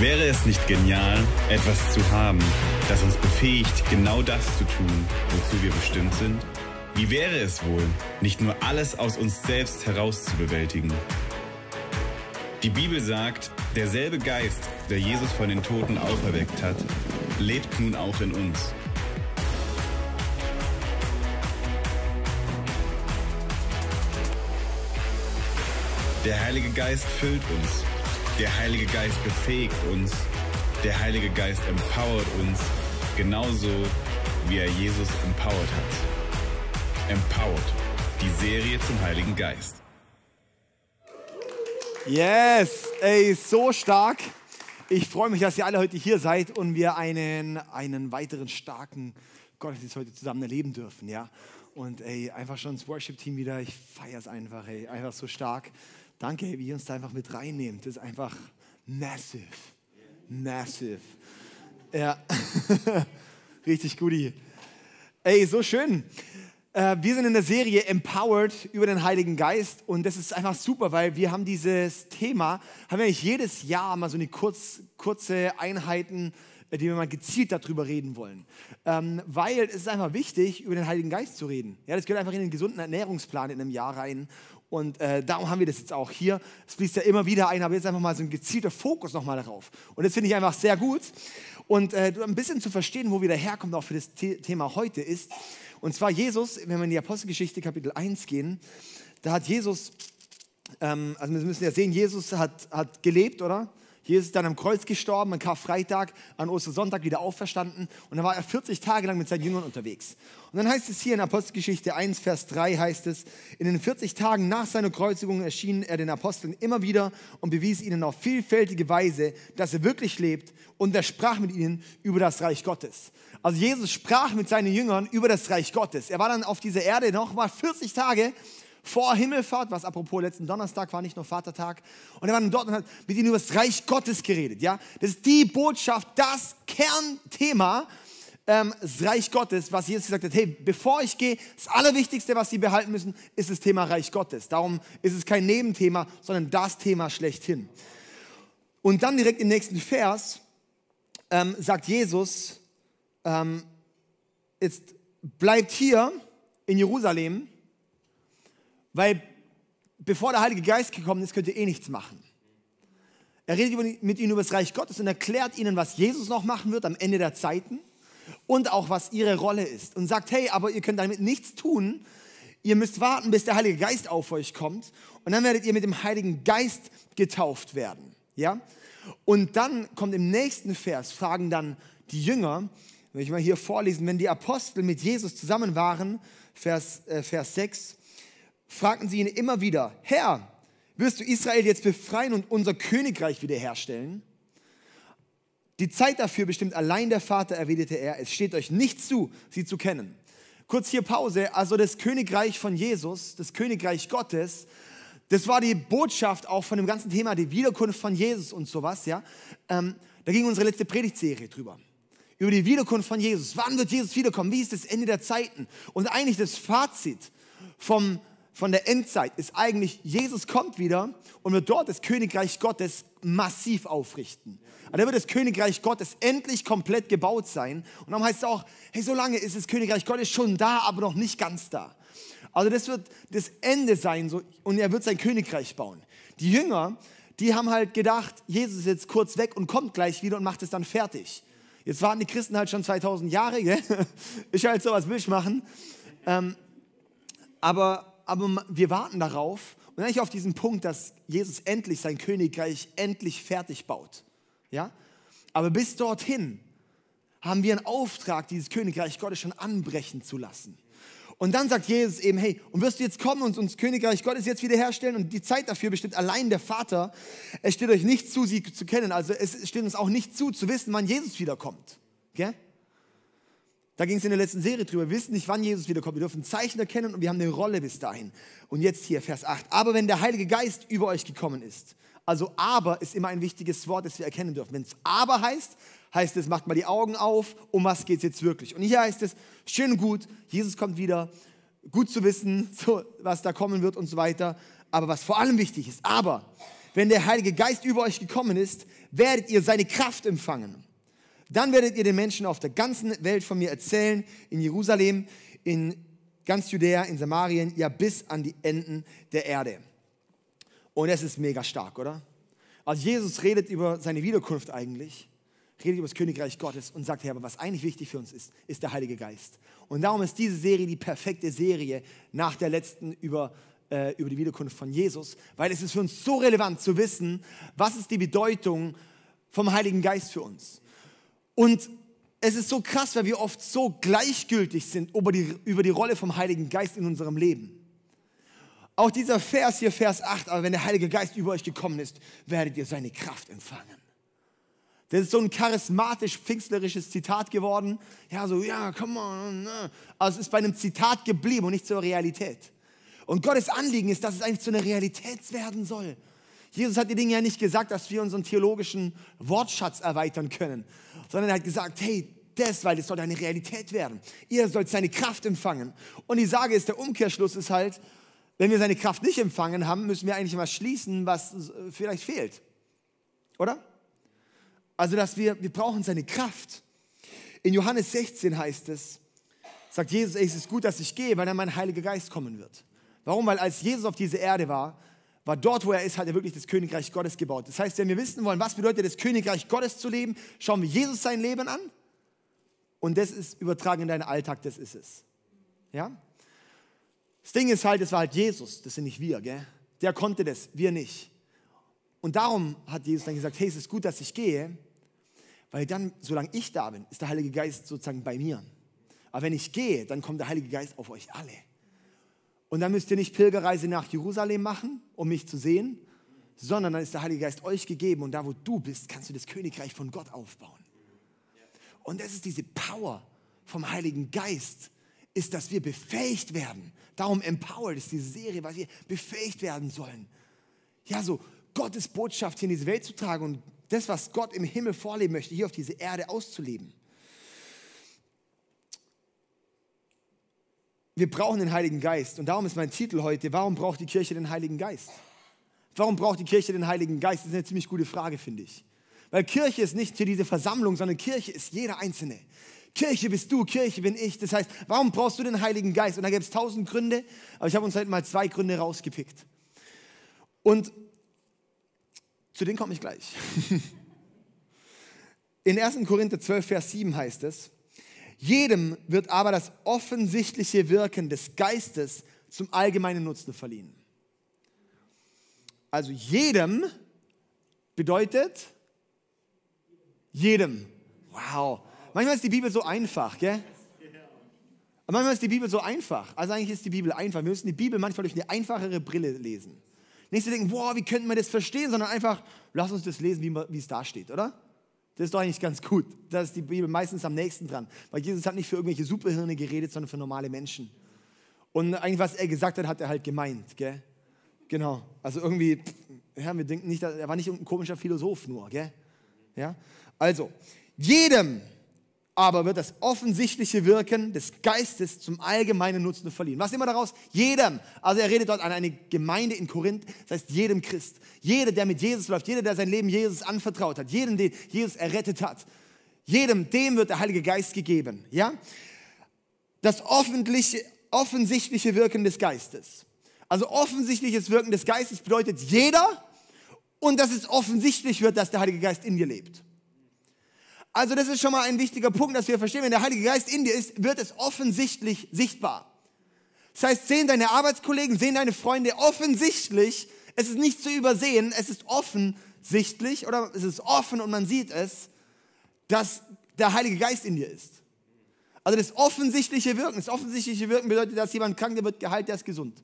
Wäre es nicht genial, etwas zu haben, das uns befähigt, genau das zu tun, wozu wir bestimmt sind? Wie wäre es wohl, nicht nur alles aus uns selbst heraus zu bewältigen? Die Bibel sagt, derselbe Geist, der Jesus von den Toten auferweckt hat, lebt nun auch in uns. Der Heilige Geist füllt uns. Der Heilige Geist befähigt uns. Der Heilige Geist empowert uns, genauso wie er Jesus empowert hat. Empowered, die Serie zum Heiligen Geist. Yes, ey, so stark. Ich freue mich, dass ihr alle heute hier seid und wir einen weiteren starken Gottesdienst heute zusammen erleben dürfen, ja. Und ey, einfach schon das Worship-Team wieder, ich feiere es einfach, ey, einfach so stark. Danke, wie ihr uns da einfach mit reinnehmt. Das ist einfach massive. Massive. Ja, richtig guti. Ey, so schön. Wir sind in der Serie Empowered über den Heiligen Geist und das ist einfach super, weil wir haben dieses Thema, haben wir eigentlich jedes Jahr mal so eine kurze Einheiten, die wir mal gezielt darüber reden wollen. Weil es ist einfach wichtig, über den Heiligen Geist zu reden. Ja, das gehört einfach in den gesunden Ernährungsplan in einem Jahr rein. Und darum haben wir das jetzt auch hier. Es fließt ja immer wieder ein, aber jetzt einfach mal so ein gezielter Fokus nochmal darauf. Und das finde ich einfach sehr gut. Und ein bisschen zu verstehen, wo wir daherkommen, auch für das Thema heute ist. Und zwar Jesus, wenn wir in die Apostelgeschichte Kapitel 1 gehen, da hat Jesus, also wir müssen ja sehen, Jesus hat gelebt, oder? Jesus ist dann am Kreuz gestorben, an Karfreitag, an Ostersonntag wieder auferstanden und dann war er 40 Tage lang mit seinen Jüngern unterwegs. Und dann heißt es hier in Apostelgeschichte 1, Vers 3 heißt es, in den 40 Tagen nach seiner Kreuzigung erschien er den Aposteln immer wieder und bewies ihnen auf vielfältige Weise, dass er wirklich lebt und er sprach mit ihnen über das Reich Gottes. Also Jesus sprach mit seinen Jüngern über das Reich Gottes. Er war dann auf dieser Erde nochmal 40 Tage vor Himmelfahrt, was apropos letzten Donnerstag war, nicht nur Vatertag. Und er war dann dort und hat mit ihnen über das Reich Gottes geredet. Ja? Das ist die Botschaft, das Kernthema, das Reich Gottes, was Jesus gesagt hat, hey, bevor ich gehe, das Allerwichtigste, was sie behalten müssen, ist das Thema Reich Gottes. Darum ist es kein Nebenthema, sondern das Thema schlechthin. Und dann direkt im nächsten Vers sagt Jesus, jetzt bleibt hier in Jerusalem, weil bevor der Heilige Geist gekommen ist, könnt ihr eh nichts machen. Er redet mit ihnen über das Reich Gottes und erklärt ihnen, was Jesus noch machen wird am Ende der Zeiten und auch, was ihre Rolle ist. Und sagt, hey, aber ihr könnt damit nichts tun. Ihr müsst warten, bis der Heilige Geist auf euch kommt. Und dann werdet ihr mit dem Heiligen Geist getauft werden. Ja? Und dann kommt im nächsten Vers, fragen dann die Jünger, will ich mal hier vorlesen, wenn die Apostel mit Jesus zusammen waren, Vers 6, fragten sie ihn immer wieder, Herr, wirst du Israel jetzt befreien und unser Königreich wiederherstellen? Die Zeit dafür bestimmt allein der Vater, erwiderte er, es steht euch nicht zu, sie zu kennen. Kurz hier Pause, also das Königreich von Jesus, das Königreich Gottes, das war die Botschaft auch von dem ganzen Thema, die Wiederkunft von Jesus und sowas, ja. Da ging unsere letzte Predigtserie drüber. Über die Wiederkunft von Jesus. Wann wird Jesus wiederkommen? Wie ist das Ende der Zeiten? Und eigentlich das Fazit von der Endzeit ist eigentlich, Jesus kommt wieder und wird dort das Königreich Gottes massiv aufrichten. Also da wird das Königreich Gottes endlich komplett gebaut sein. Und dann heißt es auch, hey, so lange ist das Königreich Gottes schon da, aber noch nicht ganz da. Also das wird das Ende sein so, und er wird sein Königreich bauen. Die Jünger, die haben halt gedacht, Jesus ist jetzt kurz weg und kommt gleich wieder und macht es dann fertig. Jetzt warten die Christen halt schon 2000 Jahre, gell? Ist halt so, was will ich machen? Aber wir warten darauf und eigentlich auf diesen Punkt, dass Jesus endlich sein Königreich endlich fertig baut. Ja? Aber bis dorthin haben wir einen Auftrag, dieses Königreich Gottes schon anbrechen zu lassen. Und dann sagt Jesus eben, hey, und wirst du jetzt kommen und uns Königreich Gottes jetzt wiederherstellen? Und die Zeit dafür bestimmt allein der Vater. Es steht euch nicht zu, sie zu kennen. Also es steht uns auch nicht zu wissen, wann Jesus wiederkommt. Gell? Da ging es in der letzten Serie drüber. Wir wissen nicht, wann Jesus wiederkommt. Wir dürfen Zeichen erkennen und wir haben eine Rolle bis dahin. Und jetzt hier, Vers 8. Aber wenn der Heilige Geist über euch gekommen ist. Also aber ist immer ein wichtiges Wort, das wir erkennen dürfen. Wenn es aber heißt, heißt es, macht mal die Augen auf, um was geht es jetzt wirklich? Und hier heißt es, schön und gut, Jesus kommt wieder, gut zu wissen, so, was da kommen wird und so weiter. Aber was vor allem wichtig ist, aber wenn der Heilige Geist über euch gekommen ist, werdet ihr seine Kraft empfangen. Dann werdet ihr den Menschen auf der ganzen Welt von mir erzählen, in Jerusalem, in ganz Judäa, in Samarien, ja bis an die Enden der Erde. Und es ist mega stark, oder? Also Jesus redet über seine Wiederkunft eigentlich, redet über das Königreich Gottes und sagt, hey, aber was eigentlich wichtig für uns ist, ist der Heilige Geist. Und darum ist diese Serie die perfekte Serie nach der letzten über die Wiederkunft von Jesus, weil es ist für uns so relevant zu wissen, was ist die Bedeutung vom Heiligen Geist für uns. Und es ist so krass, weil wir oft so gleichgültig sind über die Rolle vom Heiligen Geist in unserem Leben. Auch dieser Vers hier, Vers 8, aber wenn der Heilige Geist über euch gekommen ist, werdet ihr seine Kraft empfangen. Das ist so ein charismatisch-pfingstlerisches Zitat geworden. Ja, so, ja, come on. Also es ist bei einem Zitat geblieben und nicht zur Realität. Und Gottes Anliegen ist, dass es eigentlich zu einer Realität werden soll. Jesus hat die Dinge ja nicht gesagt, dass wir unseren theologischen Wortschatz erweitern können, sondern er hat gesagt, hey, das, weil es soll eine Realität werden. Ihr sollt seine Kraft empfangen. Und die Sage ist, der Umkehrschluss ist halt, wenn wir seine Kraft nicht empfangen haben, müssen wir eigentlich mal schließen, was vielleicht fehlt. Oder? Also, dass wir brauchen seine Kraft. In Johannes 16 heißt es, sagt Jesus, es ist gut, dass ich gehe, weil dann mein Heiliger Geist kommen wird. Warum? Weil als Jesus auf dieser Erde war dort, wo er ist, hat er wirklich das Königreich Gottes gebaut. Das heißt, wenn wir wissen wollen, was bedeutet das Königreich Gottes zu leben, schauen wir Jesus sein Leben an und das ist übertragen in deinen Alltag, das ist es. Ja? Das Ding ist halt, es war halt Jesus, das sind nicht wir, gell? Der konnte das, wir nicht. Und darum hat Jesus dann gesagt, hey, es ist gut, dass ich gehe, weil dann, solange ich da bin, ist der Heilige Geist sozusagen bei mir. Aber wenn ich gehe, dann kommt der Heilige Geist auf euch alle. Und dann müsst ihr nicht Pilgerreise nach Jerusalem machen, um mich zu sehen, sondern dann ist der Heilige Geist euch gegeben und da, wo du bist, kannst du das Königreich von Gott aufbauen. Und das ist diese Power vom Heiligen Geist, ist, dass wir befähigt werden. Darum Empowered ist diese Serie, weil wir befähigt werden sollen. Ja, so Gottes Botschaft hier in diese Welt zu tragen und das, was Gott im Himmel vorleben möchte, hier auf diese Erde auszuleben. Wir brauchen den Heiligen Geist und darum ist mein Titel heute, warum braucht die Kirche den Heiligen Geist? Warum braucht die Kirche den Heiligen Geist? Das ist eine ziemlich gute Frage, finde ich. Weil Kirche ist nicht hier diese Versammlung, sondern Kirche ist jeder Einzelne. Kirche bist du, Kirche bin ich. Das heißt, warum brauchst du den Heiligen Geist? Und da gibt es 1000 Gründe, aber ich habe uns heute mal 2 Gründe rausgepickt. Und zu denen komme ich gleich. In 1. Korinther 12, Vers 7 heißt es, jedem wird aber das offensichtliche Wirken des Geistes zum allgemeinen Nutzen verliehen. Also jedem bedeutet jedem. Wow. Manchmal ist die Bibel so einfach, gell? Aber manchmal ist die Bibel so einfach. Also eigentlich ist die Bibel einfach. Wir müssen die Bibel manchmal durch eine einfachere Brille lesen. Nicht zu denken, wow, wie könnten wir das verstehen, sondern einfach, lass uns das lesen, wie es da steht, oder? Das ist doch eigentlich ganz gut. Da ist die Bibel meistens am nächsten dran. Weil Jesus hat nicht für irgendwelche Superhirne geredet, sondern für normale Menschen. Und eigentlich, was er gesagt hat er halt gemeint, gell? Genau. Also irgendwie, ja, wir denken nicht, er war nicht irgendein komischer Philosoph nur, gell? Ja? Also, jedem aber wird das offensichtliche Wirken des Geistes zum allgemeinen Nutzen verliehen. Was nehmen wir daraus? Jedem. Also er redet dort an eine Gemeinde in Korinth, das heißt jedem Christ. Jeder, der mit Jesus läuft, jeder, der sein Leben Jesus anvertraut hat, jedem, den Jesus errettet hat. Jedem, dem wird der Heilige Geist gegeben. Ja? Das offensichtliche Wirken des Geistes. Also offensichtliches Wirken des Geistes bedeutet jeder und dass es offensichtlich wird, dass der Heilige Geist in dir lebt. Also das ist schon mal ein wichtiger Punkt, dass wir verstehen, wenn der Heilige Geist in dir ist, wird es offensichtlich sichtbar. Das heißt, sehen deine Arbeitskollegen, sehen deine Freunde offensichtlich, es ist nicht zu übersehen, es ist offensichtlich oder es ist offen und man sieht es, dass der Heilige Geist in dir ist. Also das offensichtliche Wirken bedeutet, dass jemand krank, der wird geheilt, der ist gesund.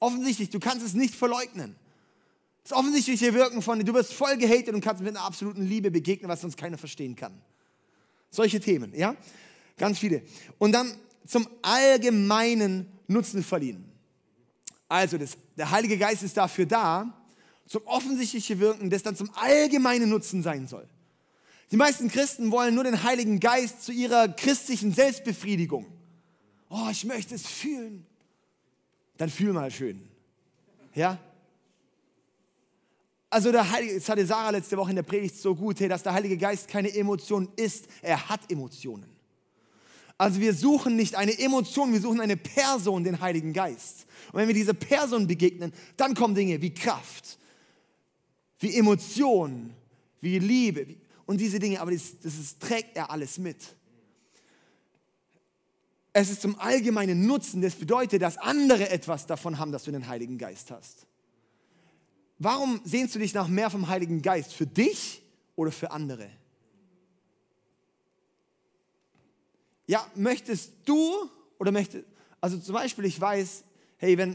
Offensichtlich, du kannst es nicht verleugnen. Das offensichtliche Wirken von, du wirst voll gehatet und kannst mit einer absoluten Liebe begegnen, was sonst keiner verstehen kann. Solche Themen, ja? Ganz viele. Und dann zum allgemeinen Nutzen verliehen. Also der Heilige Geist ist dafür da, zum offensichtlichen Wirken, das dann zum allgemeinen Nutzen sein soll. Die meisten Christen wollen nur den Heiligen Geist zu ihrer christlichen Selbstbefriedigung. Oh, ich möchte es fühlen. Dann fühl mal schön, ja? Also der Heilige, das hatte Sarah letzte Woche in der Predigt so gut, hey, dass der Heilige Geist keine Emotion ist, er hat Emotionen. Also wir suchen nicht eine Emotion, wir suchen eine Person, den Heiligen Geist. Und wenn wir dieser Person begegnen, dann kommen Dinge wie Kraft, wie Emotion, wie Liebe und diese Dinge, aber das trägt er alles mit. Es ist zum allgemeinen Nutzen, das bedeutet, dass andere etwas davon haben, dass du den Heiligen Geist hast. Warum sehnst du dich nach mehr vom Heiligen Geist? Für dich oder für andere? Ja, möchtest du oder möchtest... Also zum Beispiel, ich weiß, hey, wenn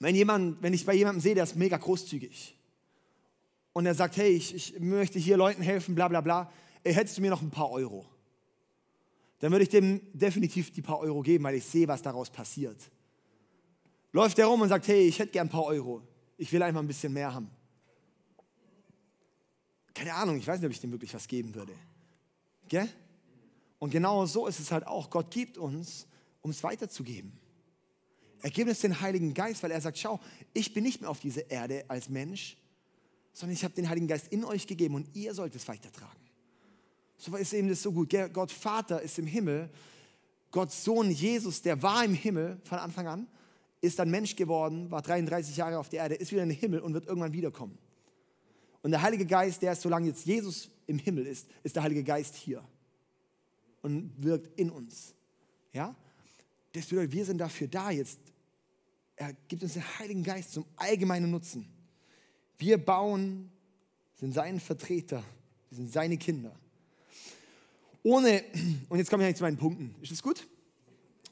ich bei jemandem sehe, der ist mega großzügig und er sagt, hey, ich möchte hier Leuten helfen, bla bla bla, hey, hättest du mir noch ein paar Euro? Dann würde ich dem definitiv die paar Euro geben, weil ich sehe, was daraus passiert. Läuft der rum und sagt, hey, ich hätte gern ein paar Euro. Ich will einfach ein bisschen mehr haben. Keine Ahnung, ich weiß nicht, ob ich dem wirklich was geben würde. Gell? Und genau so ist es halt auch. Gott gibt uns, um es weiterzugeben. Er gibt uns den Heiligen Geist, weil er sagt, schau, ich bin nicht mehr auf dieser Erde als Mensch, sondern ich habe den Heiligen Geist in euch gegeben und ihr sollt es weitertragen. So ist eben das so gut. Gell? Gott Vater ist im Himmel. Gottes Sohn Jesus, der war im Himmel von Anfang an, ist dann Mensch geworden, war 33 Jahre auf der Erde, ist wieder in den Himmel und wird irgendwann wiederkommen. Und der Heilige Geist, der ist, solange jetzt Jesus im Himmel ist, ist der Heilige Geist hier und wirkt in uns. Ja? Das bedeutet, wir sind dafür da jetzt. Er gibt uns den Heiligen Geist zum allgemeinen Nutzen. Wir bauen, sind sein Vertreter, wir sind seine Kinder. Ohne, und jetzt komme ich eigentlich zu meinen Punkten. Ist das gut?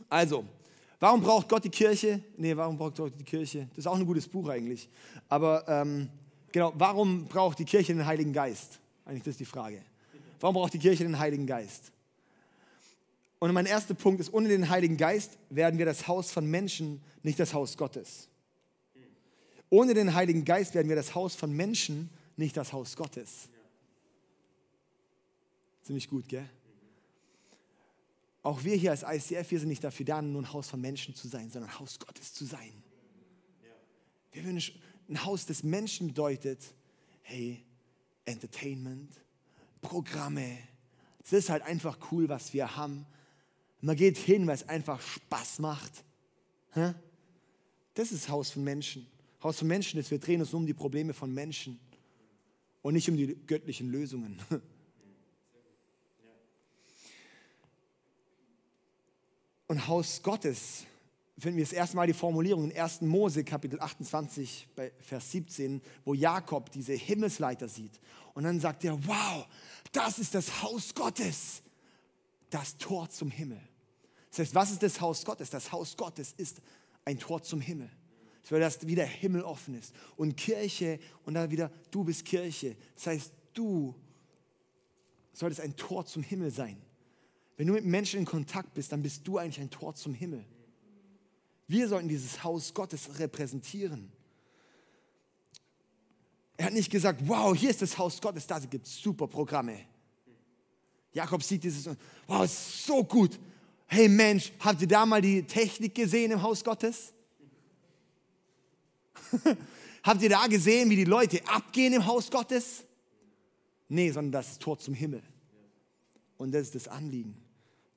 Also, warum braucht Gott die Kirche? Nee, warum braucht Gott die Kirche? Das ist auch ein gutes Buch eigentlich. Aber genau, warum braucht die Kirche den Heiligen Geist? Eigentlich das ist die Frage. Warum braucht die Kirche den Heiligen Geist? Und mein erster Punkt ist, ohne den Heiligen Geist werden wir das Haus von Menschen, nicht das Haus Gottes. Ohne den Heiligen Geist werden wir das Haus von Menschen, nicht das Haus Gottes. Ziemlich gut, gell? Auch wir hier als ICF, wir sind nicht dafür da, nur ein Haus von Menschen zu sein, sondern ein Haus Gottes zu sein. Wir wünschen ein Haus des Menschen bedeutet, hey, Entertainment, Programme. Es ist halt einfach cool, was wir haben. Man geht hin, weil es einfach Spaß macht. Das ist Haus von Menschen. Haus von Menschen ist, wir drehen uns nur um die Probleme von Menschen und nicht um die göttlichen Lösungen. Und Haus Gottes finden wir das erste Mal die Formulierung in 1. Mose, Kapitel 28, bei Vers 17, wo Jakob diese Himmelsleiter sieht. Und dann sagt er, wow, das ist das Haus Gottes, das Tor zum Himmel. Das heißt, was ist das Haus Gottes? Das Haus Gottes ist ein Tor zum Himmel. Das heißt, dass wieder Himmel offen ist. Und Kirche, und dann wieder, du bist Kirche. Das heißt, du solltest ein Tor zum Himmel sein. Wenn du mit Menschen in Kontakt bist, dann bist du eigentlich ein Tor zum Himmel. Wir sollten dieses Haus Gottes repräsentieren. Er hat nicht gesagt, wow, hier ist das Haus Gottes, da gibt es super Programme. Jakob sieht dieses, wow, ist so gut. Hey Mensch, habt ihr da mal die Technik gesehen im Haus Gottes? Habt ihr da gesehen, wie die Leute abgehen im Haus Gottes? Nee, sondern das ist Tor zum Himmel. Und das ist das Anliegen.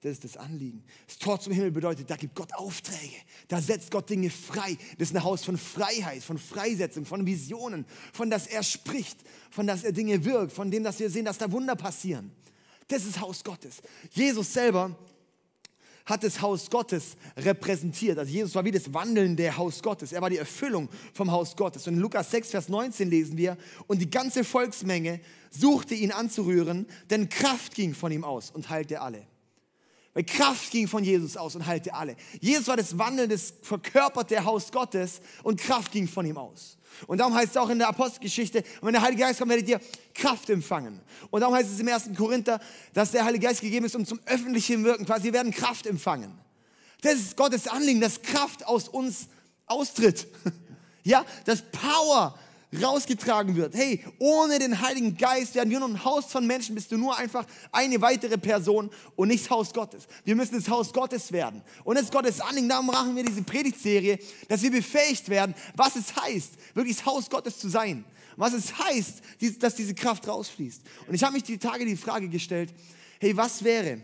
Das ist das Anliegen. Das Tor zum Himmel bedeutet, da gibt Gott Aufträge. Da setzt Gott Dinge frei. Das ist ein Haus von Freiheit, von Freisetzung, von Visionen, von dass er spricht, von dass er Dinge wirkt, von dem, dass wir sehen, dass da Wunder passieren. Das ist Haus Gottes. Jesus selber hat das Haus Gottes repräsentiert. Also Jesus war wie das wandelnde Haus Gottes. Er war die Erfüllung vom Haus Gottes. Und in Lukas 6, Vers 19 lesen wir, und die ganze Volksmenge suchte ihn anzurühren, denn Kraft ging von ihm aus und heilte alle. Weil Kraft ging von Jesus aus und heilte alle. Jesus war das wandelnde, verkörperte Haus Gottes und Kraft ging von ihm aus. Und darum heißt es auch in der Apostelgeschichte, wenn der Heilige Geist kommt, werdet ihr Kraft empfangen. Und darum heißt es im 1. Korinther, dass der Heilige Geist gegeben ist, um zum öffentlichen Wirken, quasi wir werden Kraft empfangen. Das ist Gottes Anliegen, dass Kraft aus uns austritt. Ja, dass Power rausgetragen wird. Hey, ohne den Heiligen Geist werden wir nur ein Haus von Menschen, bist du nur einfach eine weitere Person und nicht das Haus Gottes. Wir müssen das Haus Gottes werden. Und das ist Gottes Anliegen, darum machen wir diese Predigtserie, dass wir befähigt werden, was es heißt, wirklich das Haus Gottes zu sein. Was es heißt, dass diese Kraft rausfließt. Und ich habe mich die Tage die Frage gestellt, hey, was wäre,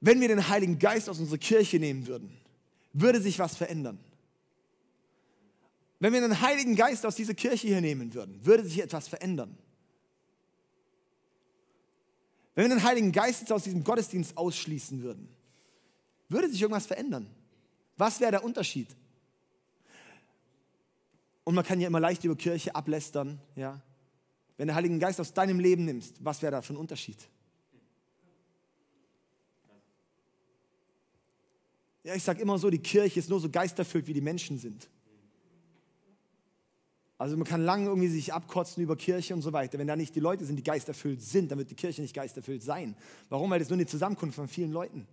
wenn wir den Heiligen Geist aus unserer Kirche nehmen würden? Würde sich was verändern? Wenn wir den Heiligen Geist aus dieser Kirche hier nehmen würden, würde sich etwas verändern? Wenn wir den Heiligen Geist jetzt aus diesem Gottesdienst ausschließen würden, würde sich irgendwas verändern? Was wäre der Unterschied? Und man kann ja immer leicht über Kirche ablästern, ja. Wenn du den Heiligen Geist aus deinem Leben nimmst, was wäre da für ein Unterschied? Ja, ich sage immer so, die Kirche ist nur so geisterfüllt, wie die Menschen sind. Also man kann lange irgendwie sich abkotzen über Kirche und so weiter. Wenn da nicht die Leute sind, die geisterfüllt sind, dann wird die Kirche nicht geisterfüllt sein. Warum? Weil das nur eine Zusammenkunft von vielen Leuten.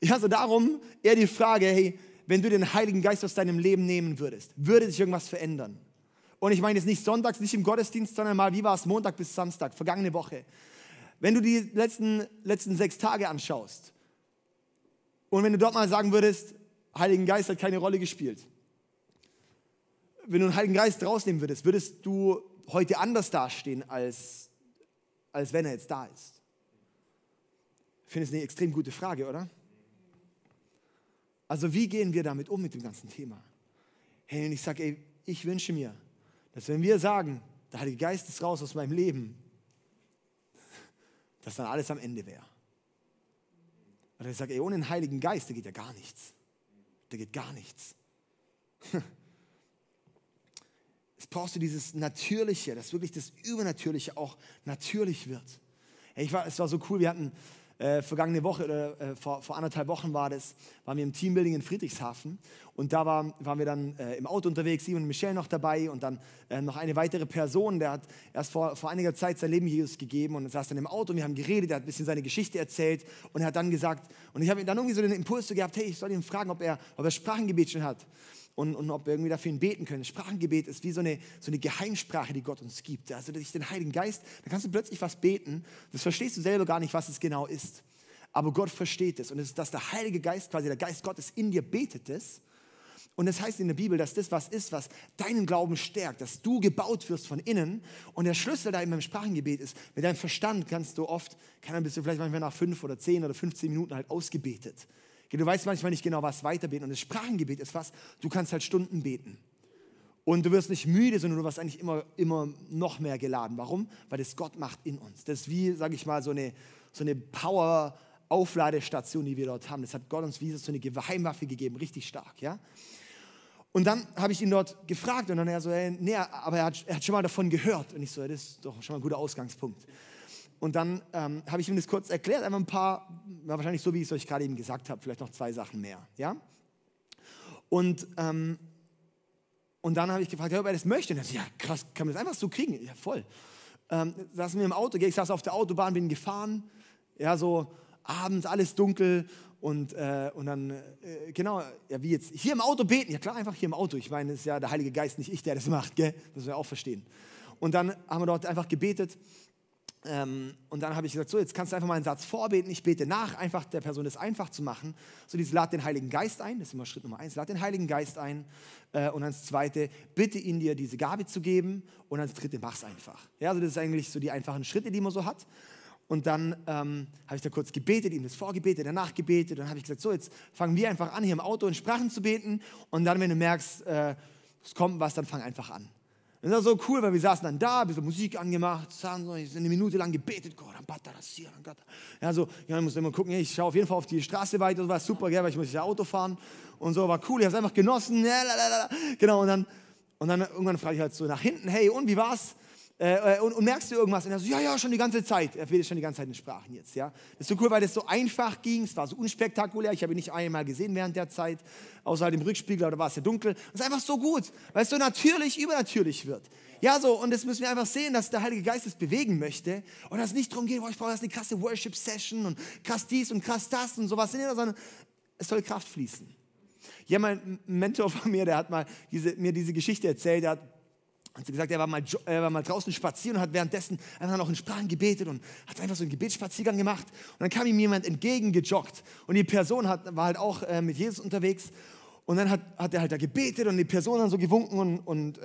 Ja, also darum eher die Frage, hey, wenn du den Heiligen Geist aus deinem Leben nehmen würdest, würde sich irgendwas verändern? Und ich meine jetzt nicht sonntags, nicht im Gottesdienst, sondern mal, wie war es Montag bis Samstag, vergangene Woche. Wenn du die letzten 6 Tage anschaust und wenn du dort mal sagen würdest, Heiligen Geist hat keine Rolle gespielt. Wenn du den Heiligen Geist rausnehmen würdest, würdest du heute anders dastehen, als wenn er jetzt da ist? Ich finde es eine extrem gute Frage, oder? Also wie gehen wir damit um mit dem ganzen Thema? Hey, und ich sage, ey, ich wünsche mir, dass wenn wir sagen, der Heilige Geist ist raus aus meinem Leben, dass dann alles am Ende wäre. Und ich sage, ey, ohne den Heiligen Geist, da geht ja gar nichts. Da geht gar nichts. Jetzt brauchst du dieses Natürliche, dass wirklich das Übernatürliche auch natürlich wird. Hey, es war so cool, wir hatten... vergangene Woche oder vor 1,5 Wochen waren wir im Teambuilding in Friedrichshafen und da waren wir dann im Auto unterwegs, Simon und Michelle noch dabei und dann noch eine weitere Person, der hat erst vor einiger Zeit sein Leben Jesus gegeben und saß dann im Auto und wir haben geredet, er hat ein bisschen seine Geschichte erzählt und er hat dann gesagt, und ich habe dann irgendwie so den Impuls so gehabt, hey, ich soll ihn fragen, ob er Sprachengebet schon hat. Und ob wir irgendwie dafür beten können. Sprachengebet ist wie so eine Geheimsprache, die Gott uns gibt. Also durch den Heiligen Geist, da kannst du plötzlich was beten. Das verstehst du selber gar nicht, was es genau ist. Aber Gott versteht es. Und es ist, dass der Heilige Geist, quasi der Geist Gottes in dir betet es. Und das heißt in der Bibel, dass das was ist, was deinen Glauben stärkt, dass du gebaut wirst von innen. Und der Schlüssel da eben beim Sprachengebet ist, mit deinem Verstand kannst du oft, bist du vielleicht manchmal nach 5 oder 10 oder 15 Minuten halt ausgebetet. Du weißt manchmal nicht genau, was weiterbeten. Und das Sprachengebet ist was, du kannst halt Stunden beten. Und du wirst nicht müde, sondern du wirst eigentlich immer noch mehr geladen. Warum? Weil das Gott macht in uns. Das ist wie, sage ich mal, so eine Power-Aufladestation, die wir dort haben. Das hat Gott uns wie so eine Geheimwaffe gegeben, richtig stark, ja. Und dann habe ich ihn dort gefragt und dann er so, hey, nee, aber er hat schon mal davon gehört. Und ich so, das ist doch schon mal ein guter Ausgangspunkt. Und dann habe ich ihm das kurz erklärt, einfach ein paar, wahrscheinlich so, wie ich es euch gerade eben gesagt habe, vielleicht noch 2 Sachen mehr. Ja? Und dann habe ich gefragt, ob er das möchte. Und er so, ja krass, kann man das einfach so kriegen? Ja, voll. Saßen wir im Auto, ich saß auf der Autobahn, bin gefahren, ja, so abends, alles dunkel. Und dann, genau, ja, wie jetzt, hier im Auto beten. Ja klar, einfach hier im Auto. Ich meine, es ist ja der Heilige Geist, nicht ich, der das macht, gell? Das müssen wir auch verstehen. Und dann haben wir dort einfach gebetet. Und dann habe ich gesagt, so, jetzt kannst du einfach mal einen Satz vorbeten, ich bete nach, einfach der Person das einfach zu machen. So dieses, lad den Heiligen Geist ein, das ist immer Schritt Nummer 1, lad den Heiligen Geist ein. Und als 2, bitte ihn dir diese Gabe zu geben. Und als 3, mach's einfach. Ja, also das ist eigentlich so die einfachen Schritte, die man so hat. Und dann habe ich da kurz gebetet, ihm das vorgebetet, danach gebetet. Dann habe ich gesagt, so, jetzt fangen wir einfach an, hier im Auto in Sprachen zu beten. Und dann, wenn du merkst, es kommt was, dann fang einfach an. Das war so cool, weil wir saßen dann da, ein bisschen Musik angemacht, haben so eine Minute lang gebetet. Ja, so, ja, ich muss immer gucken, ich schaue auf jeden Fall auf die Straße weiter, das war super, gell, weil ich muss ja Auto fahren und so, war cool, ich habe es einfach genossen. Lalalala. Genau, und dann irgendwann frage ich halt so nach hinten, hey, und wie war's? Und merkst du irgendwas? Und er so, ja, schon die ganze Zeit. Er redet schon die ganze Zeit in Sprachen jetzt, ja. Das ist so cool, weil das so einfach ging. Es war so unspektakulär. Ich habe ihn nicht einmal gesehen während der Zeit. Außer halt im Rückspiegel, oder war es ja dunkel. Das ist einfach so gut, weil es so natürlich, übernatürlich wird. Ja, so, und das müssen wir einfach sehen, dass der Heilige Geist es bewegen möchte. Und dass es nicht darum geht, boah, ich brauche jetzt eine krasse Worship-Session und krass dies und krass das und sowas. Sondern es soll Kraft fließen. Ja, mein Mentor von mir, der hat mal mir diese Geschichte erzählt, hat sie gesagt, er war mal draußen spazieren und hat währenddessen einfach noch in Sprachen gebetet und hat einfach so einen Gebetsspaziergang gemacht. Und dann kam ihm jemand entgegengejoggt und die Person war halt auch mit Jesus unterwegs. Und dann hat er halt da gebetet und die Person dann so gewunken und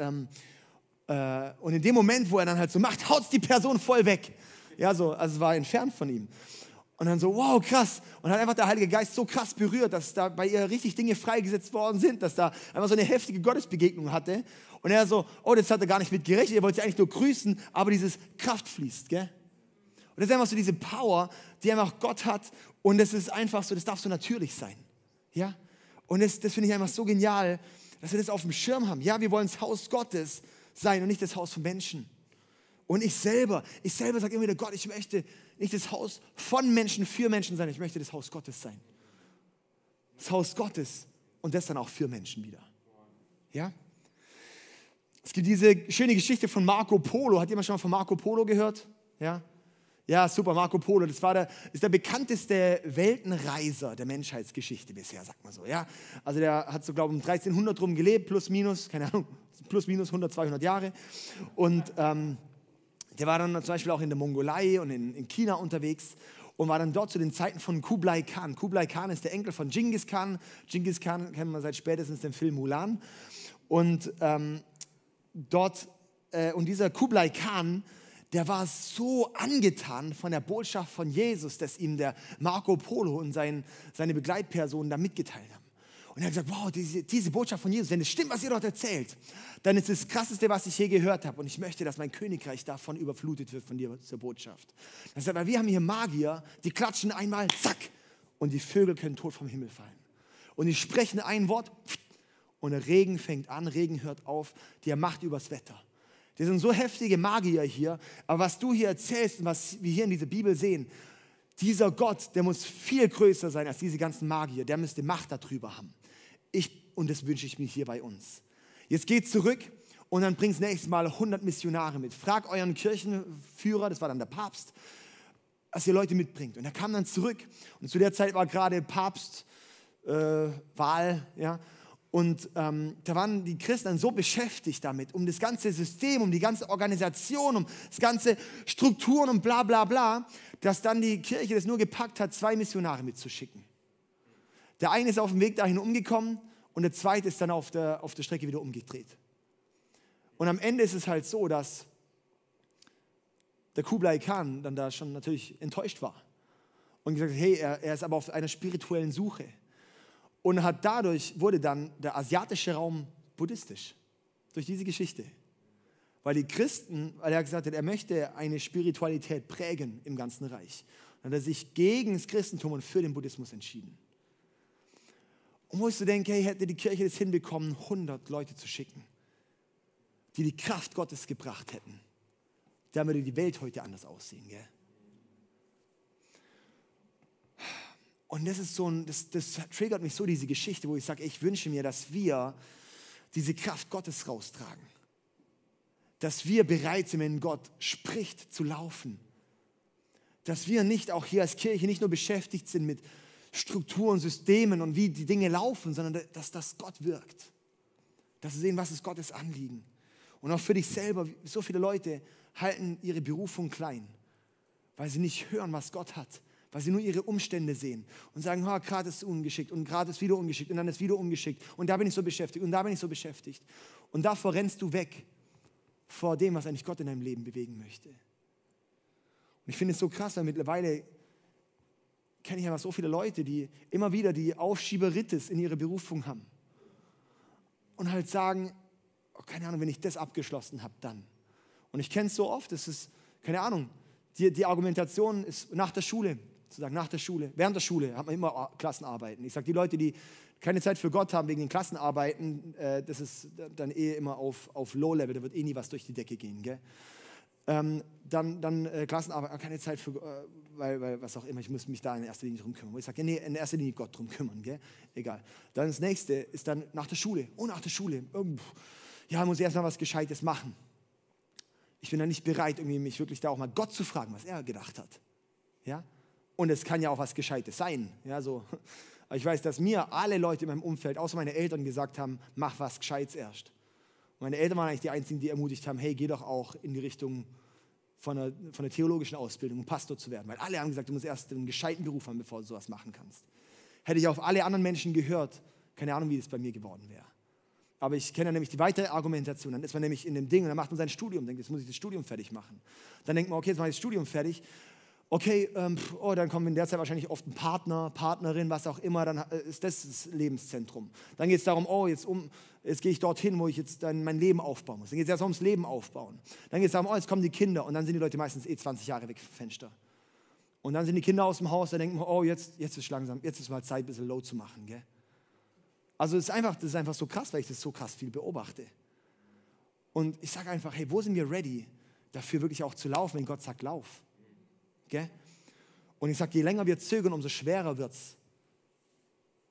in dem Moment, wo er dann halt so macht, haut die Person voll weg. Ja, so, also es war entfernt von ihm. Und dann so, wow, krass. Und hat einfach der Heilige Geist so krass berührt, dass da bei ihr richtig Dinge freigesetzt worden sind, dass da einfach so eine heftige Gottesbegegnung hatte. Und er so, oh, das hat er gar nicht mit gerechnet, er wollte sie eigentlich nur grüßen, aber dieses Kraft fließt, gell? Und das ist einfach so diese Power, die einfach Gott hat. Und das ist einfach so, das darf so natürlich sein. Ja? Und das finde ich einfach so genial, dass wir das auf dem Schirm haben. Ja, wir wollen das Haus Gottes sein und nicht das Haus von Menschen. Und ich selber sage immer wieder, Gott, ich möchte nicht das Haus von Menschen für Menschen sein, ich möchte das Haus Gottes sein. Das Haus Gottes und das dann auch für Menschen wieder. Ja? Es gibt diese schöne Geschichte von Marco Polo. Hat jemand schon mal von Marco Polo gehört? Ja? Ja, super, Marco Polo. Das ist der bekannteste Weltenreiser der Menschheitsgeschichte bisher, sagt man so. Ja? Also der hat so, glaube ich, um 1300 rum gelebt, plus minus, keine Ahnung, plus minus 100, 200 Jahre. Und der war dann zum Beispiel auch in der Mongolei und in China unterwegs und war dann dort zu den Zeiten von Kublai Khan. Kublai Khan ist der Enkel von Genghis Khan. Genghis Khan kennen wir seit spätestens den Film Mulan. Und dieser Kublai Khan, der war so angetan von der Botschaft von Jesus, dass ihm der Marco Polo und seine Begleitpersonen da mitgeteilt haben. Und er hat gesagt, wow, diese Botschaft von Jesus, wenn es stimmt, was ihr dort erzählt, dann ist das Krasseste, was ich je gehört habe. Und ich möchte, dass mein Königreich davon überflutet wird, von dieser Botschaft. Er sagt, weil wir haben hier Magier, die klatschen einmal, zack, und die Vögel können tot vom Himmel fallen. Und die sprechen ein Wort und der Regen fängt an, Regen hört auf, die haben Macht übers Wetter. Die sind so heftige Magier hier, aber was du hier erzählst und was wir hier in dieser Bibel sehen, dieser Gott, der muss viel größer sein als diese ganzen Magier, der müsste Macht darüber haben. Und das wünsche ich mir hier bei uns. Jetzt geht zurück und dann bringt nächstes Mal 100 Missionare mit. Frag euren Kirchenführer, das war dann der Papst, dass ihr Leute mitbringt. Und er kam dann zurück und zu der Zeit war gerade Papstwahl, ja. Und da waren die Christen dann so beschäftigt damit, um das ganze System, um die ganze Organisation, um das ganze Strukturen und bla bla bla, dass dann die Kirche das nur gepackt hat, 2 Missionare mitzuschicken. Der eine ist auf dem Weg dahin umgekommen und der zweite ist dann auf der Strecke wieder umgedreht. Und am Ende ist es halt so, dass der Kublai Khan dann da schon natürlich enttäuscht war und gesagt hat, hey, er ist aber auf einer spirituellen Suche. Und dadurch wurde dann der asiatische Raum buddhistisch, durch diese Geschichte. Weil er gesagt hat, er möchte eine Spiritualität prägen im ganzen Reich. Und hat er sich gegen das Christentum und für den Buddhismus entschieden. Und musst du denken, hey, hätte die Kirche das hinbekommen, 100 Leute zu schicken, die die Kraft Gottes gebracht hätten, dann würde die Welt heute anders aussehen, gell? Und das ist das triggert mich so, diese Geschichte, wo ich sage, ich wünsche mir, dass wir diese Kraft Gottes raustragen. Dass wir bereit sind, wenn Gott spricht, zu laufen. Dass wir nicht auch hier als Kirche nicht nur beschäftigt sind mit Strukturen, Systemen und wie die Dinge laufen, sondern dass das Gott wirkt. Dass wir sehen, was ist Gottes Anliegen. Und auch für dich selber, so viele Leute halten ihre Berufung klein, weil sie nicht hören, was Gott hat, weil sie nur ihre Umstände sehen und sagen, oh, gerade ist ungeschickt und gerade ist wieder ungeschickt und dann ist wieder ungeschickt und da bin ich so beschäftigt und da bin ich so beschäftigt. Und davor rennst du weg vor dem, was eigentlich Gott in deinem Leben bewegen möchte. Und ich finde es so krass, weil mittlerweile kenne ich einfach so viele Leute, die immer wieder die Aufschieberitis in ihre Berufung haben. Und halt sagen, oh, keine Ahnung, wenn ich das abgeschlossen habe, dann. Und ich kenne es so oft, es ist, keine Ahnung, die Argumentation ist nach der Schule, zu sagen, nach der Schule, während der Schule hat man immer Klassenarbeiten. Ich sage, die Leute, die keine Zeit für Gott haben wegen den Klassenarbeiten, das ist dann immer auf Low-Level, da wird nie was durch die Decke gehen, gell? Dann Klassenarbeit, keine Zeit für, weil was auch immer, ich muss mich da in erster Linie drum kümmern. Wo ich sage, ja, nee, in erster Linie Gott drum kümmern, gell? Egal. Dann das nächste ist dann nach der Schule, oh, nach der Schule, ja, muss ich erstmal was Gescheites machen. Ich bin dann nicht bereit, irgendwie mich wirklich da auch mal Gott zu fragen, was er gedacht hat, ja? Und es kann ja auch was Gescheites sein, ja, so. Ich weiß, dass mir alle Leute in meinem Umfeld, außer meine Eltern, gesagt haben, mach was Gescheites erst. Und meine Eltern waren eigentlich die Einzigen, die ermutigt haben, hey, geh doch auch in die Richtung von einer theologischen Ausbildung, um Pastor zu werden. Weil alle haben gesagt, du musst erst einen gescheiten Beruf haben, bevor du sowas machen kannst. Hätte ich auf alle anderen Menschen gehört, keine Ahnung, wie das bei mir geworden wäre. Aber ich kenne nämlich die weitere Argumentation. Dann ist man nämlich in dem Ding und dann macht man sein Studium. Denkt, jetzt muss ich das Studium fertig machen. Dann denkt man, okay, jetzt mache ich das Studium fertig. Okay, dann kommen in der Zeit wahrscheinlich oft ein Partner, Partnerin, was auch immer. Dann ist das Lebenszentrum. Dann geht es darum, jetzt gehe ich dorthin, wo ich jetzt dann mein Leben aufbauen muss. Dann geht es erst ums Leben aufbauen. Dann geht es darum, jetzt kommen die Kinder. Und dann sind die Leute meistens 20 Jahre weg vom Fenster. Und dann sind die Kinder aus dem Haus. Dann denkt man, jetzt ist langsam, jetzt ist mal Zeit, ein bisschen low zu machen, gell? Also das ist einfach so krass, weil ich das so krass viel beobachte. Und ich sage einfach, hey, wo sind wir ready, dafür wirklich auch zu laufen, wenn Gott sagt, lauf. Gell? Und ich sage, je länger wir zögern, umso schwerer wird es,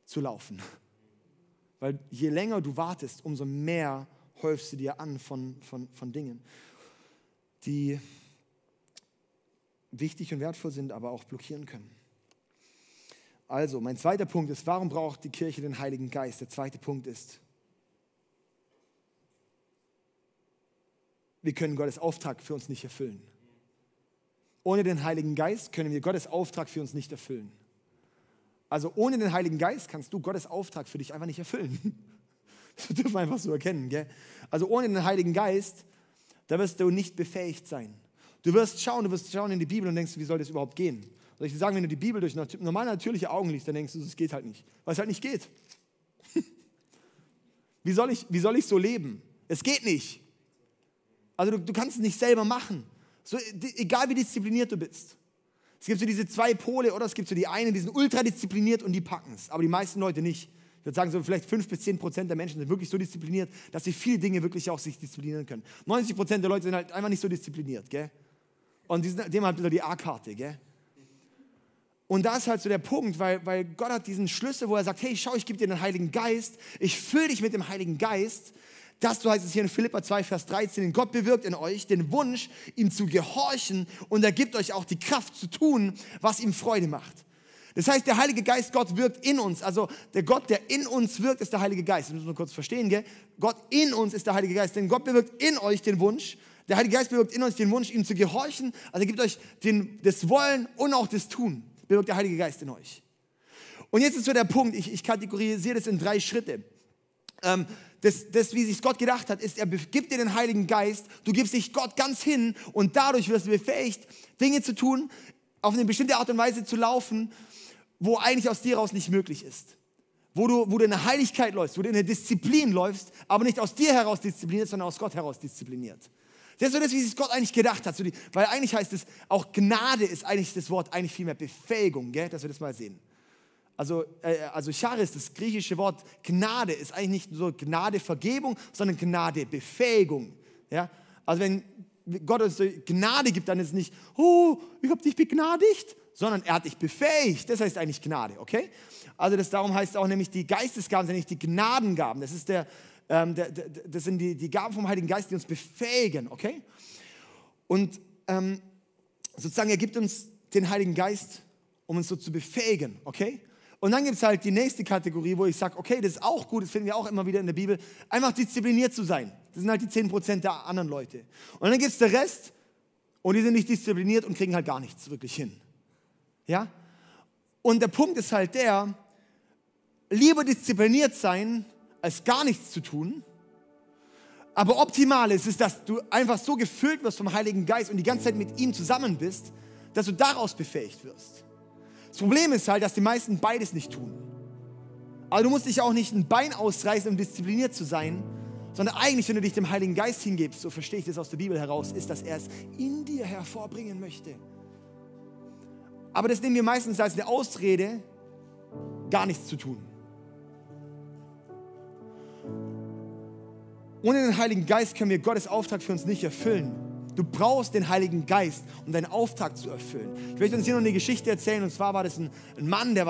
zu laufen. Weil je länger du wartest, umso mehr häufst du dir an von Dingen, die wichtig und wertvoll sind, aber auch blockieren können. Also, mein zweiter Punkt ist, warum braucht die Kirche den Heiligen Geist? Der zweite Punkt ist, wir können Gottes Auftrag für uns nicht erfüllen. Ohne den Heiligen Geist können wir Gottes Auftrag für uns nicht erfüllen. Also ohne den Heiligen Geist kannst du Gottes Auftrag für dich einfach nicht erfüllen. Das dürfen wir einfach so erkennen, gell? Also ohne den Heiligen Geist, da wirst du nicht befähigt sein. Du wirst schauen in die Bibel und denkst, wie soll das überhaupt gehen? Soll ich dir sagen, wenn du die Bibel durch normal natürliche Augen liest, dann denkst du, es geht halt nicht. Weil es halt nicht geht. Wie soll ich so leben? Es geht nicht. Also du kannst es nicht selber machen. So, egal wie diszipliniert du bist. Es gibt so diese zwei Pole, oder? Es gibt so die einen, die sind ultra diszipliniert und die packen es. Aber die meisten Leute nicht. Ich würde sagen, so vielleicht 5 bis 10% der Menschen sind wirklich so diszipliniert, dass sie viele Dinge wirklich auch sich disziplinieren können. 90% der Leute sind halt einfach nicht so diszipliniert, gell? Und die haben halt wieder die A-Karte, gell? Und da ist halt so der Punkt, weil Gott hat diesen Schlüssel, wo er sagt, hey, schau, ich gebe dir den Heiligen Geist, ich fülle dich mit dem Heiligen Geist, dass du, heißt es hier in Philipper 2, Vers 13, denn Gott bewirkt in euch den Wunsch, ihm zu gehorchen und er gibt euch auch die Kraft zu tun, was ihm Freude macht. Das heißt, der Heilige Geist, Gott wirkt in uns, also der Gott, der in uns wirkt, ist der Heilige Geist. Das müssen wir kurz verstehen, gell? Gott in uns ist der Heilige Geist, denn Gott bewirkt in euch den Wunsch, der Heilige Geist bewirkt in uns den Wunsch, ihm zu gehorchen, also er gibt euch das Wollen und auch das Tun. Bewirkt der Heilige Geist in euch. Und jetzt ist so der Punkt, ich kategorisiere das in 3 Schritte. Das, wie sich Gott gedacht hat, ist, er gibt dir den Heiligen Geist, du gibst dich Gott ganz hin und dadurch wirst du befähigt, Dinge zu tun, auf eine bestimmte Art und Weise zu laufen, wo eigentlich aus dir raus nicht möglich ist. Wo du in eine Heiligkeit läufst, wo du in eine Disziplin läufst, aber nicht aus dir heraus diszipliniert, sondern aus Gott heraus diszipliniert. Das ist so das, wie sich Gott eigentlich gedacht hat. Weil eigentlich heißt es, auch Gnade ist eigentlich das Wort, eigentlich vielmehr Befähigung, gell? Dass wir das mal sehen. Also Charis, das griechische Wort Gnade, ist eigentlich nicht so Gnade, Vergebung, sondern Gnade, Befähigung. Ja? Also wenn Gott uns Gnade gibt, dann ist es nicht, oh, ich habe dich begnadigt, sondern er hat dich befähigt. Das heißt eigentlich Gnade, okay? Also darum heißt es auch nämlich, die Geistesgaben sind nicht die Gnadengaben. Das ist das sind die Gaben vom Heiligen Geist, die uns befähigen, okay? Und sozusagen, er gibt uns den Heiligen Geist, um uns so zu befähigen, okay? Und dann gibt es halt die nächste Kategorie, wo ich sage, okay, das ist auch gut, das finden wir auch immer wieder in der Bibel, einfach diszipliniert zu sein. Das sind halt die 10% der anderen Leute. Und dann gibt es den Rest, und die sind nicht diszipliniert und kriegen halt gar nichts wirklich hin, ja? Und der Punkt ist halt der, lieber diszipliniert sein, als gar nichts zu tun. Aber optimal ist, dass du einfach so gefüllt wirst vom Heiligen Geist und die ganze Zeit mit ihm zusammen bist, dass du daraus befähigt wirst. Das Problem ist halt, dass die meisten beides nicht tun. Aber du musst dich auch nicht ein Bein ausreißen, um diszipliniert zu sein, sondern eigentlich, wenn du dich dem Heiligen Geist hingibst, so verstehe ich das aus der Bibel heraus, ist, dass er es in dir hervorbringen möchte. Aber das nehmen wir meistens als eine Ausrede, gar nichts zu tun. Ohne den Heiligen Geist können wir Gottes Auftrag für uns nicht erfüllen. Du brauchst den Heiligen Geist, um deinen Auftrag zu erfüllen. Ich möchte uns hier noch eine Geschichte erzählen. Und zwar war das ein Mann, der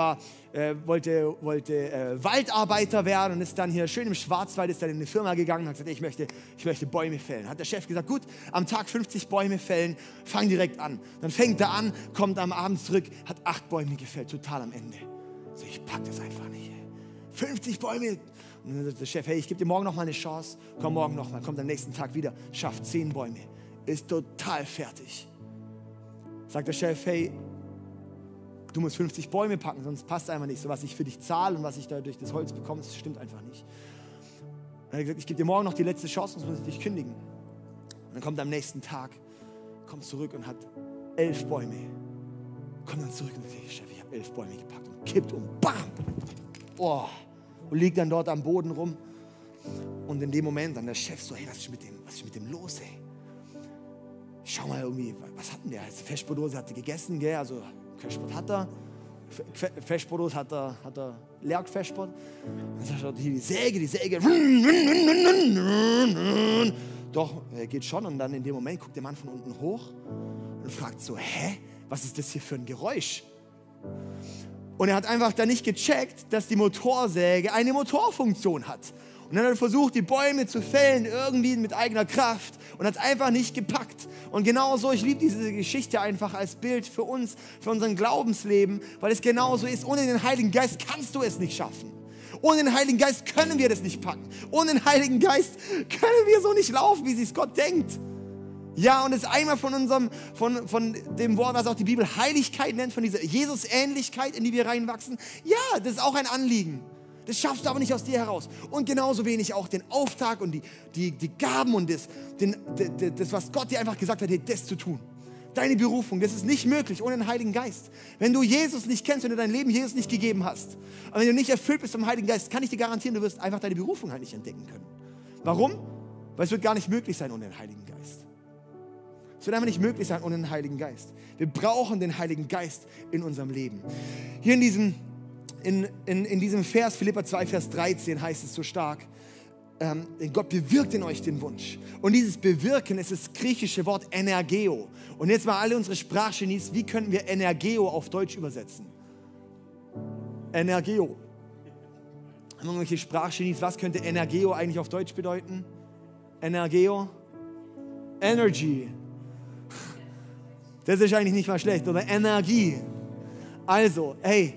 wollte Waldarbeiter werden und ist dann hier schön im Schwarzwald, ist dann in eine Firma gegangen und hat gesagt, ich möchte Bäume fällen. Hat der Chef gesagt, gut, am Tag 50 Bäume fällen, fang direkt an. Dann fängt er an, kommt am Abend zurück, hat 8 Bäume gefällt, total am Ende. So, ich pack das einfach nicht. Ey. 50 Bäume. Und dann sagt der Chef, hey, ich gebe dir morgen nochmal eine Chance. Komm morgen nochmal, kommt am nächsten Tag wieder. Schafft 10 Bäume. Ist total fertig. Sagt der Chef, hey, du musst 50 Bäume packen, sonst passt einfach nicht. So, was ich für dich zahle und was ich da durch das Holz bekomme, das stimmt einfach nicht. Und er hat gesagt, ich gebe dir morgen noch die letzte Chance, sonst muss ich dich kündigen. Und dann kommt am nächsten Tag, kommt zurück und hat 11 Bäume. Kommt dann zurück und sagt, Chef, ich habe 11 Bäume gepackt und kippt um. Bam! Oh, und liegt dann dort am Boden rum. Und in dem Moment dann der Chef so, hey, was ist mit dem los, ey? Schau mal irgendwie, was hat denn der? Also Feschbrotdose hat er gegessen, gell? Also Feschbrot hat er. Feschbrot hat er leer gefeschbrot. Dann sagt er, die Säge. Doch, geht schon. Und dann in dem Moment guckt der Mann von unten hoch und fragt so, hä? Was ist das hier für ein Geräusch? Und er hat einfach da nicht gecheckt, dass die Motorsäge eine Motorfunktion hat. Und dann hat er versucht, die Bäume zu fällen, irgendwie mit eigener Kraft. Und hat es einfach nicht gepackt. Und genau so, ich liebe diese Geschichte einfach als Bild für uns, für unseren Glaubensleben, weil es genau so ist, ohne den Heiligen Geist kannst du es nicht schaffen. Ohne den Heiligen Geist können wir das nicht packen. Ohne den Heiligen Geist können wir so nicht laufen, wie es Gott denkt. Ja, und es ist einmal von dem Wort, was auch die Bibel Heiligkeit nennt, von dieser Jesus-Ähnlichkeit, in die wir reinwachsen. Ja, das ist auch ein Anliegen. Das schaffst du aber nicht aus dir heraus. Und genauso wenig auch den Auftrag und die Gaben und das, was Gott dir einfach gesagt hat, das zu tun. Deine Berufung, das ist nicht möglich ohne den Heiligen Geist. Wenn du Jesus nicht kennst, wenn du dein Leben Jesus nicht gegeben hast, und wenn du nicht erfüllt bist vom Heiligen Geist, kann ich dir garantieren, du wirst einfach deine Berufung halt nicht entdecken können. Warum? Weil es wird gar nicht möglich sein ohne den Heiligen Geist. Es wird einfach nicht möglich sein ohne den Heiligen Geist. Wir brauchen den Heiligen Geist in unserem Leben. Hier in diesem Vers, Philipper 2, Vers 13, heißt es so stark, Gott bewirkt in euch den Wunsch. Und dieses Bewirken ist das griechische Wort Energeo. Und jetzt mal alle unsere Sprachgenies, wie könnten wir Energeo auf Deutsch übersetzen? Energeo. Haben wir irgendwelche Sprachgenies, was könnte Energeo eigentlich auf Deutsch bedeuten? Energeo? Energy. Das ist eigentlich nicht mal schlecht, oder? Energie. Also, hey,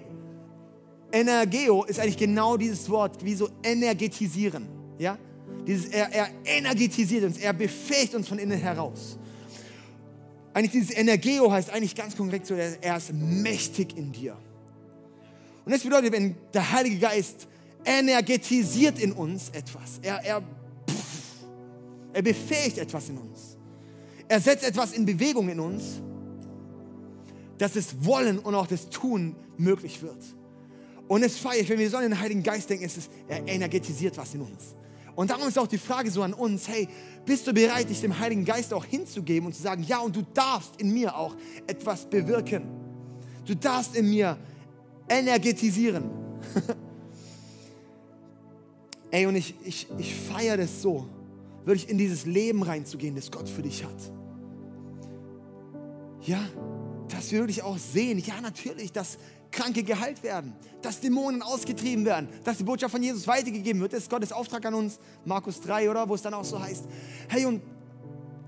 Energeo ist eigentlich genau dieses Wort, wie so energetisieren. Ja? Dieses, er energetisiert uns, er befähigt uns von innen heraus. Eigentlich dieses Energeo heißt eigentlich ganz konkret so, er ist mächtig in dir. Und das bedeutet, wenn der Heilige Geist energetisiert in uns etwas, er befähigt etwas in uns. Er setzt etwas in Bewegung in uns, dass das Wollen und auch das Tun möglich wird. Und es feiert, wenn wir so an den Heiligen Geist denken, ist es, er energetisiert was in uns. Und darum ist auch die Frage so an uns, hey, bist du bereit, dich dem Heiligen Geist auch hinzugeben und zu sagen, ja, und du darfst in mir auch etwas bewirken. Du darfst in mir energetisieren. Ey, und ich feiere das so, wirklich in dieses Leben reinzugehen, das Gott für dich hat. Ja, dass wir wirklich auch sehen, ja, natürlich, dass Kranke geheilt werden, dass Dämonen ausgetrieben werden, dass die Botschaft von Jesus weitergegeben wird. Das ist Gottes Auftrag an uns, Markus 3, oder? Wo es dann auch so heißt, hey, und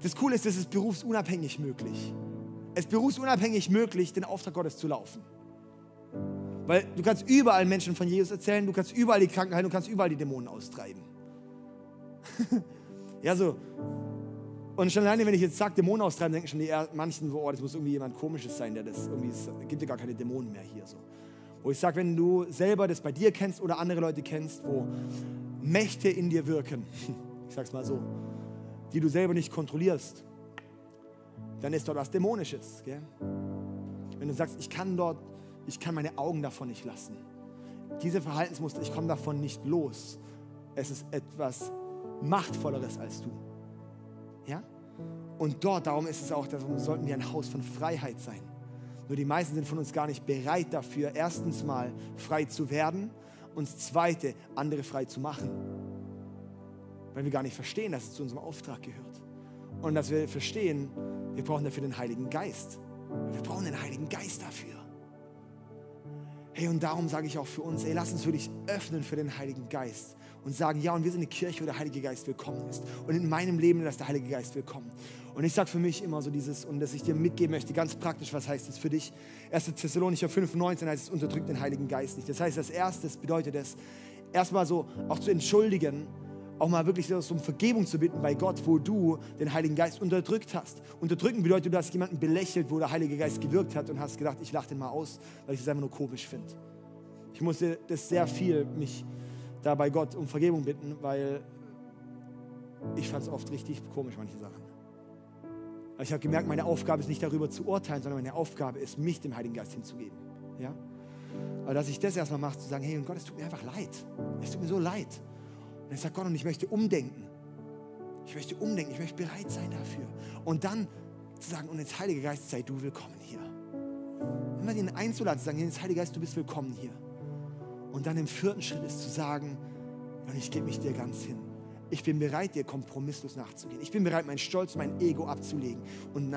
das Coole ist, es ist berufsunabhängig möglich. Es ist berufsunabhängig möglich, den Auftrag Gottes zu laufen. Weil du kannst überall Menschen von Jesus erzählen, du kannst überall die Kranken heilen, du kannst überall die Dämonen austreiben. Ja, so. Und schon alleine, wenn ich jetzt sage, Dämonen austreiben, denken schon die manchen so, oh, das muss irgendwie jemand Komisches sein, der das irgendwie, es gibt ja gar keine Dämonen mehr hier so. Wo ich sage, wenn du selber das bei dir kennst oder andere Leute kennst, wo Mächte in dir wirken, ich sag's mal so, die du selber nicht kontrollierst, dann ist dort was Dämonisches, gell? Wenn du sagst, ich kann meine Augen davon nicht lassen. Diese Verhaltensmuster, ich komme davon nicht los. Es ist etwas Machtvolleres als du. Ja? Und dort, darum ist es auch, darum sollten wir ein Haus von Freiheit sein. Nur die meisten sind von uns gar nicht bereit dafür, erstens mal frei zu werden und zweitens andere frei zu machen. Weil wir gar nicht verstehen, dass es zu unserem Auftrag gehört. Und dass wir verstehen, wir brauchen dafür den Heiligen Geist. Wir brauchen den Heiligen Geist dafür. Hey, und darum sage ich auch für uns, ey, lass uns wirklich öffnen für den Heiligen Geist. Und sagen, ja, und wir sind eine Kirche, wo der Heilige Geist willkommen ist. Und in meinem Leben, dass der Heilige Geist willkommen. Und ich sage für mich immer so dieses, und dass ich dir mitgeben möchte, ganz praktisch, was heißt das für dich? 1. Thessalonicher 5,19 heißt es, unterdrückt den Heiligen Geist nicht. Das heißt, als erstes bedeutet es, erstmal so auch zu entschuldigen, auch mal wirklich um Vergebung zu bitten bei Gott, wo du den Heiligen Geist unterdrückt hast. Unterdrücken bedeutet, du hast jemanden belächelt, wo der Heilige Geist gewirkt hat und hast gedacht, ich lache den mal aus, weil ich das einfach nur komisch finde. Ich musste das sehr viel, mich da bei Gott um Vergebung bitten, weil ich fand es oft richtig komisch, manche Sachen. Aber ich habe gemerkt, meine Aufgabe ist nicht darüber zu urteilen, sondern meine Aufgabe ist, mich dem Heiligen Geist hinzugeben. Ja? Aber dass ich das erstmal mache, zu sagen, hey Gott, es tut mir einfach leid. Es tut mir so leid. Und dann sagt Gott, und ich möchte umdenken. Ich möchte umdenken, ich möchte bereit sein dafür. Und dann zu sagen, und jetzt Heiliger Geist, sei du willkommen hier. Immer den einzuladen, zu sagen, jetzt Heiliger Geist, du bist willkommen hier. Und dann im 4. Schritt ist zu sagen, und ich gebe mich dir ganz hin. Ich bin bereit, dir kompromisslos nachzugehen. Ich bin bereit, meinen Stolz, mein Ego abzulegen und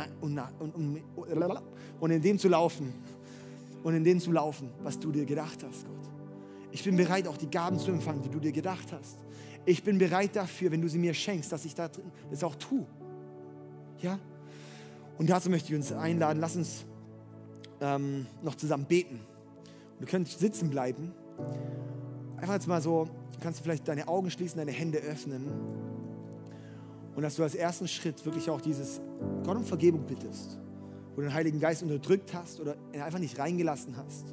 in dem zu laufen. Und in dem zu laufen, was du dir gedacht hast, Gott. Ich bin bereit, auch die Gaben zu empfangen, die du dir gedacht hast. Ich bin bereit dafür, wenn du sie mir schenkst, dass ich da drin das auch tue. Ja? Und dazu möchte ich uns einladen, lass uns noch zusammen beten. Du könntest sitzen bleiben. Einfach jetzt mal so, kannst du vielleicht deine Augen schließen, deine Hände öffnen. Und dass du als ersten Schritt wirklich auch dieses Gott um Vergebung bittest, wo du den Heiligen Geist unterdrückt hast oder einfach nicht reingelassen hast.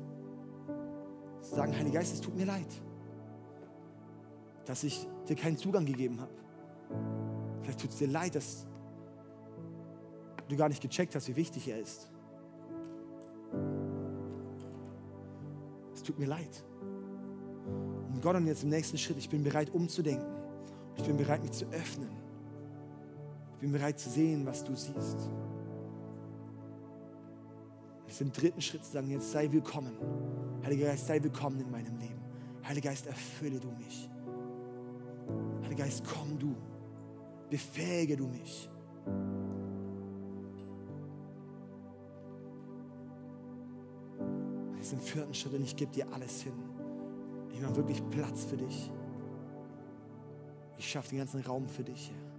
Zu sagen, Heiliger Geist, es tut mir leid, dass ich dir keinen Zugang gegeben habe. Vielleicht tut es dir leid, dass du gar nicht gecheckt hast, wie wichtig er ist. Es tut mir leid. Und Gott, und jetzt im nächsten Schritt, ich bin bereit umzudenken. Ich bin bereit, mich zu öffnen. Ich bin bereit zu sehen, was du siehst. Und jetzt im 3. Schritt zu sagen, jetzt sei willkommen. Heiliger Geist, sei willkommen in meinem Leben. Heiliger Geist, erfülle du mich. Heiliger Geist, komm du. Befähige du mich. Das ist im 4. Schritt, und ich gebe dir alles hin. Ich mache wirklich Platz für dich. Ich schaffe den ganzen Raum für dich, Herr.